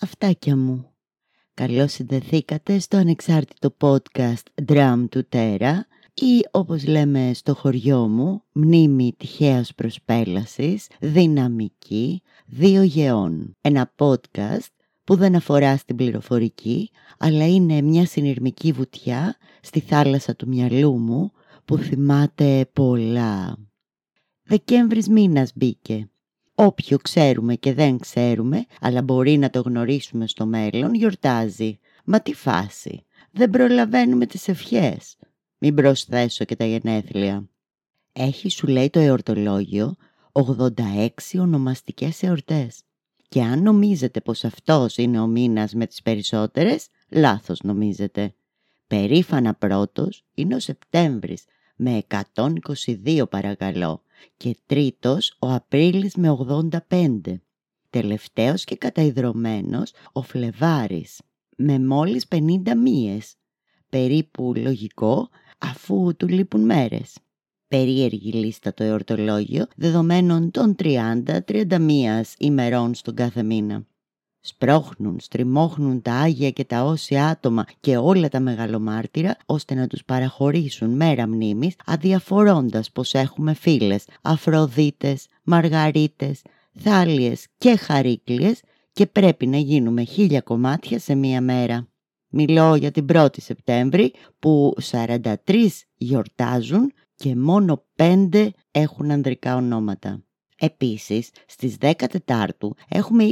Αυτάκια μου, καλώς συνδεθήκατε στο ανεξάρτητο podcast Drum του Τέρα ή όπως λέμε στο χωριό μου, μνήμη τυχαίας προσπέλασης, δυναμική, δύο γεών. Ένα podcast που δεν αφορά στην πληροφορική, αλλά είναι μια συνειρμική βουτιά στη θάλασσα του μυαλού μου που θυμάται πολλά. Δεκέμβρης μήνας μπήκε. Όποιο ξέρουμε και δεν ξέρουμε, αλλά μπορεί να το γνωρίσουμε στο μέλλον, γιορτάζει. Μα τι φάση, δεν προλαβαίνουμε τις ευχές. Μην προσθέσω και τα γενέθλια. Έχει, σου λέει το εορτολόγιο, 86 ονομαστικές εορτές. Και αν νομίζετε πως αυτός είναι ο μήνας με τις περισσότερες, λάθος νομίζετε. Περήφανα πρώτος είναι ο Σεπτέμβρης, με 122 παρακαλώ. Και τρίτος ο Απρίλης με 85. Τελευταίος και καταϊδρωμένος ο Φλεβάρης με μόλις 50 μίες. Περίπου λογικό αφού του λείπουν μέρες. Περίεργη λίστα το εορτολόγιο δεδομένων των 30-31 ημερών στον κάθε μήνα. Σπρώχνουν, στριμώχνουν τα άγια και τα όσια άτομα και όλα τα μεγαλομάρτυρα ώστε να τους παραχωρήσουν μέρα μνήμης αδιαφορώντας πως έχουμε φίλες, Αφροδίτες, Μαργαρίτες, Θάλιες και Χαρίκλιες και πρέπει να γίνουμε 1000 κομμάτια σε μία μέρα. Μιλώ για την 1η Σεπτέμβρη που 43 γιορτάζουν και μόνο 5 έχουν ανδρικά ονόματα. Επίσης, στις 10 Τετάρτου έχουμε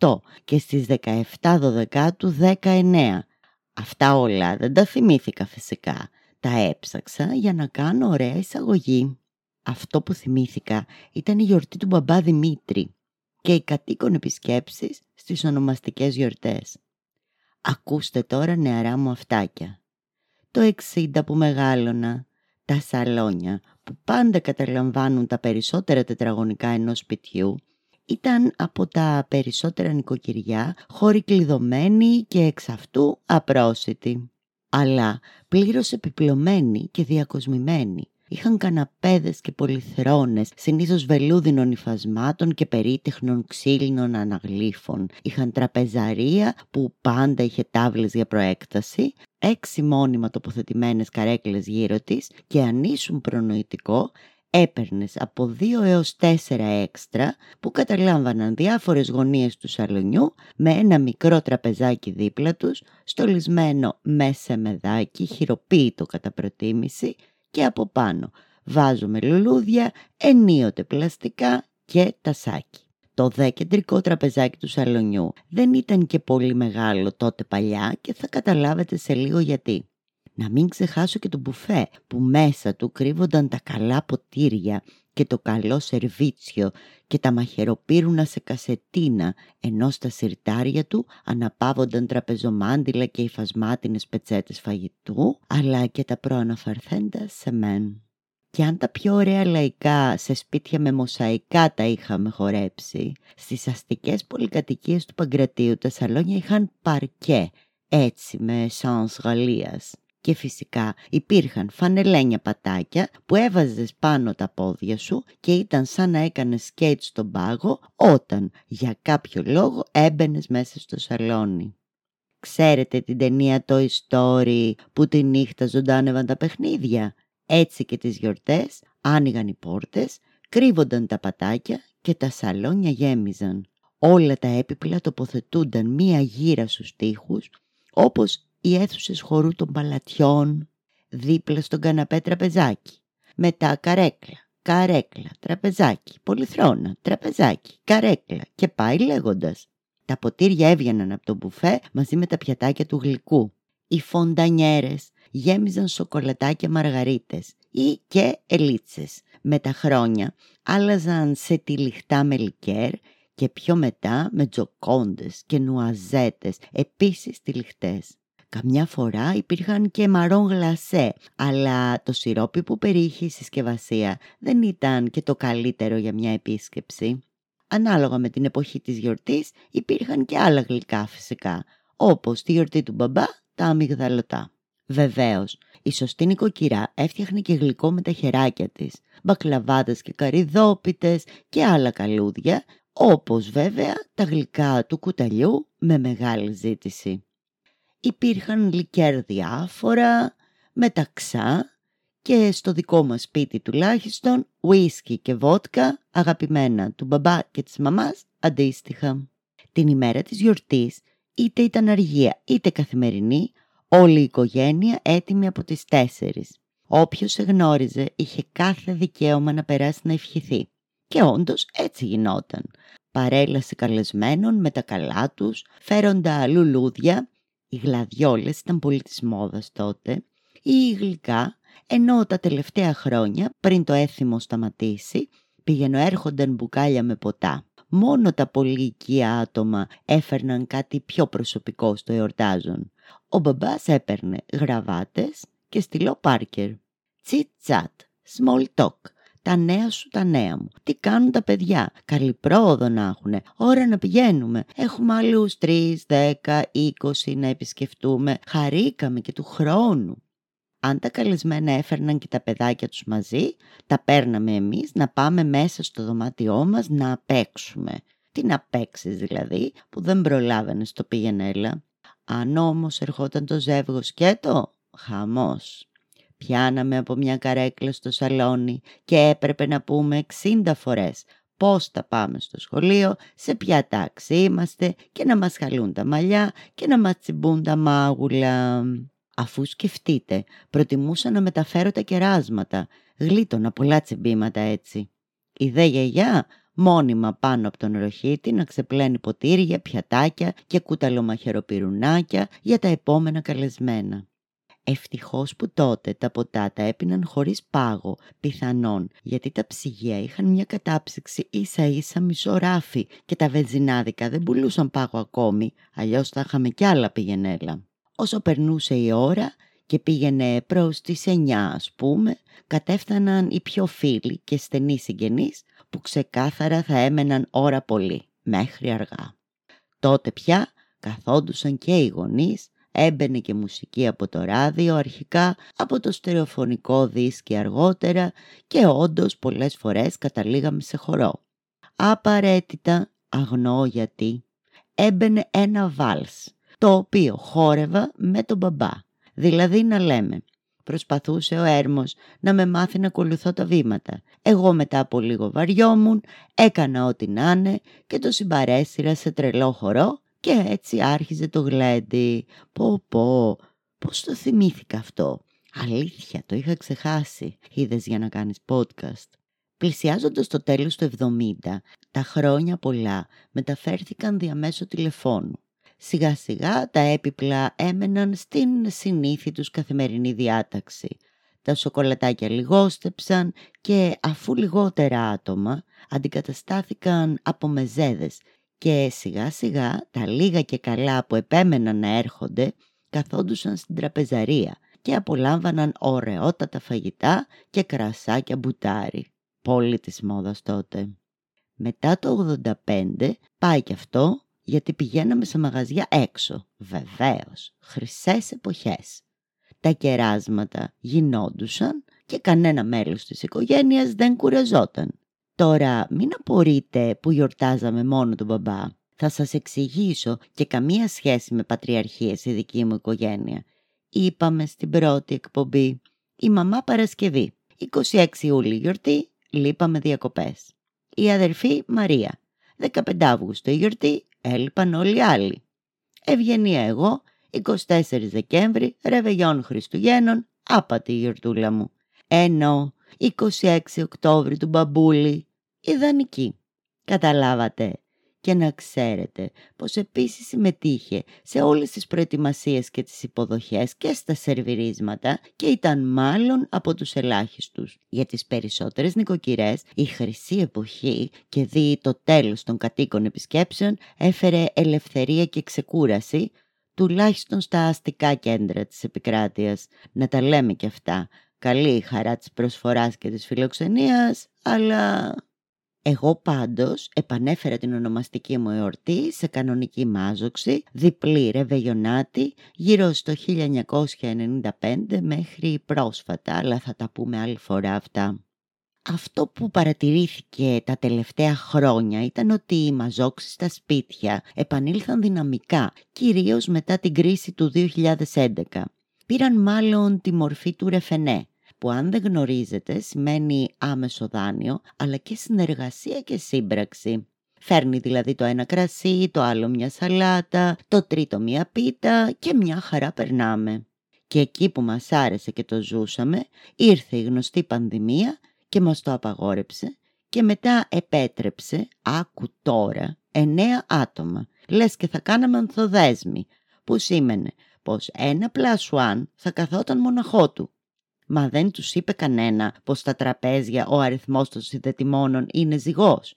28 και στις 17 Δωδεκάτου 19. Αυτά όλα δεν τα θυμήθηκα φυσικά. Τα έψαξα για να κάνω ωραία εισαγωγή. Αυτό που θυμήθηκα ήταν η γιορτή του μπαμπά Δημήτρη και οι κατοίκον επισκέψεις στις ονομαστικές γιορτές. Ακούστε τώρα νεαρά μου αυτάκια. Το 60 που μεγάλωνα, τα σαλόνια που πάντα καταλαμβάνουν τα περισσότερα τετραγωνικά ενός σπιτιού, ήταν από τα περισσότερα νοικοκυριά, χώροι κλειδωμένοι και εξ αυτού απρόσιτοι. Αλλά πλήρως επιπλωμένοι και διακοσμημένοι. Είχαν καναπέδες και πολυθρόνες, συνήθως βελούδινων υφασμάτων και περίτεχνων ξύλινων αναγλύφων. Είχαν τραπεζαρία που πάντα είχε τάβλες για προέκταση, 6 μόνιμα τοποθετημένες καρέκλες γύρω της και αν ήσουν προνοητικό, έπαιρνες από 2 έως 4 έξτρα που καταλάμβαναν διάφορες γωνίες του σαλονιού με ένα μικρό τραπεζάκι δίπλα τους, στολισμένο με σεμεδάκι, χειροποίητο κατά προτίμηση, και από πάνω βάζουμε λουλούδια, ενίοτε πλαστικά και τασάκι. Το δε κεντρικό τραπεζάκι του σαλονιού δεν ήταν και πολύ μεγάλο τότε παλιά και θα καταλάβετε σε λίγο γιατί. Να μην ξεχάσω και το μπουφέ που μέσα του κρύβονταν τα καλά ποτήρια και το καλό σερβίτσιο και τα μαχαιροπύρουνα σε κασετίνα, ενώ στα συρτάρια του αναπαύονταν τραπεζομάντιλα και υφασμάτινες πετσέτες φαγητού, αλλά και τα προαναφερθέντα σεμέν. Και αν τα πιο ωραία λαϊκά σε σπίτια με μοσαϊκά τα είχαμε χορέψει, στις αστικές πολυκατοικίες του Παγκρατίου τα σαλόνια είχαν παρκέ, έτσι με σανς Γαλλίας. Και φυσικά υπήρχαν φανελένια πατάκια που έβαζες πάνω τα πόδια σου και ήταν σαν να έκανες σκέιτ στον πάγο όταν για κάποιο λόγο έμπαινες μέσα στο σαλόνι. Ξέρετε την ταινία Toy Story που τη νύχτα ζωντάνευαν τα παιχνίδια? Έτσι και τις γιορτές άνοιγαν οι πόρτες, κρύβονταν τα πατάκια και τα σαλόνια γέμιζαν. Όλα τα έπιπλα τοποθετούνταν μία γύρα στους τοίχους, όπως οι αίθουσες χορού των παλατιών, δίπλα στον καναπέ τραπεζάκι. Μετά καρέκλα, τραπεζάκι, πολυθρόνα, τραπεζάκι, καρέκλα και πάει λέγοντας. Τα ποτήρια έβγαιναν από το μπουφέ μαζί με τα πιατάκια του γλυκού. Οι φοντανιέρες γέμιζαν σοκολατάκια μαργαρίτες ή και ελίτσες. Με τα χρόνια άλλαζαν σε τυλιχτά με λικέρ και πιο μετά με τζοκόντες και νουαζέτες, επίσης τυλιχτές. Καμιά φορά υπήρχαν και μαρόν γλασέ, αλλά το σιρόπι που περιείχε η συσκευασία δεν ήταν και το καλύτερο για μια επίσκεψη. Ανάλογα με την εποχή της γιορτής υπήρχαν και άλλα γλυκά φυσικά, όπως τη γιορτή του μπαμπά τα αμυγδαλωτά. Βεβαίως, η σωστή νοικοκυρά έφτιαχνε και γλυκό με τα χεράκια της, μπακλαβάδες και καρυδόπιτες και άλλα καλούδια, όπως βέβαια τα γλυκά του κουταλιού με μεγάλη ζήτηση. Υπήρχαν λικέρ διάφορα, μεταξά και στο δικό μας σπίτι τουλάχιστον ουίσκι και βότκα, αγαπημένα του μπαμπά και της μαμάς αντίστοιχα. Την ημέρα της γιορτής, είτε ήταν αργία είτε καθημερινή, όλη η οικογένεια έτοιμη από τις 4. Όποιος σε γνώριζε είχε κάθε δικαίωμα να περάσει να ευχηθεί. Και όντως έτσι γινόταν. Παρέλαση καλεσμένων με τα καλά τους, φέροντα λουλούδια, οι γλαδιόλες ήταν πολύ της μόδας τότε, ή γλυκά, ενώ τα τελευταία χρόνια, πριν το έθιμο σταματήσει, πηγαινοέρχονταν μπουκάλια με ποτά. Μόνο τα πολύ οικία άτομα έφερναν κάτι πιο προσωπικό στο εορτάζον. Ο μπαμπάς έπαιρνε γραβάτες και στυλό Πάρκερ. Τσιτ-τσατ, small talk, τα νέα σου, τα νέα μου. Τι κάνουν τα παιδιά, καλή πρόοδο να έχουνε, ώρα να πηγαίνουμε. Έχουμε άλλους 3, 10, 20 να επισκεφτούμε, χαρήκαμε και του χρόνου. Αν τα καλεσμένα έφερναν και τα παιδάκια τους μαζί, τα παίρναμε εμείς να πάμε μέσα στο δωμάτιό μας να παίξουμε. Τι να παίξεις δηλαδή, που δεν προλάβαινες το πήγαινε έλα. Αν όμως ερχόταν το ζεύγο σκέτο, χαμός. Πιάναμε από μια καρέκλα στο σαλόνι και έπρεπε να πούμε 60 φορές πώς θα πάμε στο σχολείο, σε ποια τάξη είμαστε και να μας χαλούν τα μαλλιά και να μας τσιμπούν τα μάγουλα. Αφού σκεφτείτε, προτιμούσα να μεταφέρω τα κεράσματα, γλίτωνα πολλά τσιμπήματα έτσι. Η δε γιαγιά μόνιμα πάνω από τον ροχίτη να ξεπλένει ποτήρια, πιατάκια και κουταλομαχαιροπυρουνάκια για τα επόμενα καλεσμένα. Ευτυχώς που τότε τα ποτά τα έπιναν χωρίς πάγο, πιθανόν γιατί τα ψυγεία είχαν μια κατάψυξη ίσα ίσα μισό ράφι και τα βενζινάδικα δεν πουλούσαν πάγο ακόμη, αλλιώς θα είχαμε κι άλλα πηγενέλα. Όσο περνούσε η ώρα και πήγαινε προς τις 9 ας πούμε, κατέφταναν οι πιο φίλοι και στενοί συγγενείς που ξεκάθαρα θα έμεναν ώρα πολύ, μέχρι αργά. Τότε πια καθόντουσαν και οι γονείς, έμπαινε και μουσική από το ράδιο αρχικά, από το στερεοφωνικό δίσκι αργότερα και όντως πολλές φορές καταλήγαμε σε χορό. Απαραίτητα, αγνοώ γιατί, έμπαινε ένα βάλς, το οποίο χόρευα με τον μπαμπά. Δηλαδή να λέμε, προσπαθούσε ο Έρμος να με μάθει να ακολουθώ τα βήματα. Εγώ μετά από λίγο βαριόμουν, έκανα ό,τι να είναι και το συμπαρέσυρα σε τρελό χορό και έτσι άρχιζε το γλέντι. Πώς το θυμήθηκα αυτό. Αλήθεια, το είχα ξεχάσει. Είδες για να κάνεις podcast. Πλησιάζοντας το τέλος του 70, τα χρόνια πολλά μεταφέρθηκαν διαμέσου τηλεφώνου. Σιγά σιγά τα έπιπλα έμεναν στην συνήθη τους καθημερινή διάταξη. Τα σοκολατάκια λιγόστεψαν και αφού λιγότερα άτομα αντικαταστάθηκαν από μεζέδες και σιγά σιγά τα λίγα και καλά που επέμεναν να έρχονται καθόντουσαν στην τραπεζαρία και απολάμβαναν ωραιότατα φαγητά και κρασάκια μπουτάρι. Πολύ της μόδας τότε. Μετά το 85 πάει και αυτό, γιατί πηγαίναμε σε μαγαζιά έξω, βεβαίως, χρυσές εποχές. Τα κεράσματα γινόντουσαν και κανένα μέλος της οικογένειας δεν κουραζόταν. Τώρα μην απορείτε που γιορτάζαμε μόνο τον μπαμπά. Θα σας εξηγήσω και καμία σχέση με πατριαρχίες η δική μου οικογένεια. Είπαμε στην πρώτη εκπομπή, η μαμά Παρασκευή, 26 Ιούλη γιορτή, λείπαμε διακοπές. Η αδερφή Μαρία, 15 Αύγουστο η γιορτή, έλειπαν όλοι οι άλλοι. Ευγενία εγώ, 24 Δεκέμβρη, ρεβεγιόν Χριστουγέννων, άπατη η γιορτούλα μου. Ενώ 26 Οκτώβρη του μπαμπούλη, ιδανική. Καταλάβατε. Και να ξέρετε πως επίσης συμμετείχε σε όλες τις προετοιμασίες και τις υποδοχές και στα σερβιρίσματα και ήταν μάλλον από τους ελάχιστους. Για τις περισσότερες νοικοκυρές η χρυσή εποχή και δι' το τέλος των κατοίκων επισκέψεων έφερε ελευθερία και ξεκούραση, τουλάχιστον στα αστικά κέντρα της επικράτειας. Να τα λέμε και αυτά. Καλή η χαρά της προσφοράς και της φιλοξενίας, αλλά Εγώ πάντως επανέφερα την ονομαστική μου εορτή σε κανονική μάζοξη, διπλή ρεβεγιονάτη, γύρω στο 1995 μέχρι πρόσφατα, αλλά θα τα πούμε άλλη φορά αυτά. Αυτό που παρατηρήθηκε τα τελευταία χρόνια ήταν ότι οι μαζόξεις στα σπίτια επανήλθαν δυναμικά, κυρίως μετά την κρίση του 2011. Πήραν μάλλον τη μορφή του ρεφενέ, που αν δεν γνωρίζετε σημαίνει άμεσο δάνειο, αλλά και συνεργασία και σύμπραξη. Φέρνει δηλαδή το ένα κρασί, το άλλο μια σαλάτα, το τρίτο μια πίτα και μια χαρά περνάμε. Και εκεί που μας άρεσε και το ζούσαμε, ήρθε η γνωστή πανδημία και μας το απαγόρεψε και μετά επέτρεψε, άκου τώρα, 9 άτομα. Λες και θα κάναμε ανθοδέσμοι, που σήμαινε πως 1+1 θα καθόταν μοναχό του. Μα δεν τους είπε κανένα πως στα τραπέζια ο αριθμός των συνδετημόνων είναι ζυγός.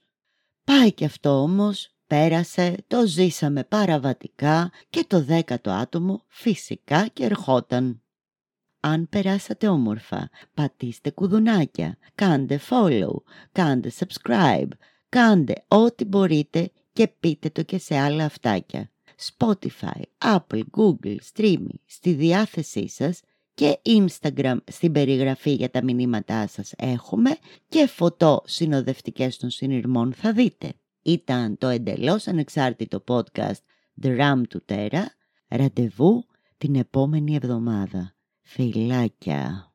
Πάει και αυτό όμως, πέρασε, το ζήσαμε παραβατικά και το 10ο άτομο φυσικά και ερχόταν. Αν περάσατε όμορφα, πατήστε κουδουνάκια, κάντε follow, κάντε subscribe, κάντε ό,τι μπορείτε και πείτε το και σε άλλα αυτάκια. Spotify, Apple, Google, Streamy στη διάθεσή σας και Instagram στην περιγραφή για τα μηνύματά σας έχουμε και φωτό συνοδευτικές των συνειρμών θα δείτε. Ήταν το εντελώς ανεξάρτητο podcast Dram του Τέρα. Ραντεβού την επόμενη εβδομάδα. Φιλάκια.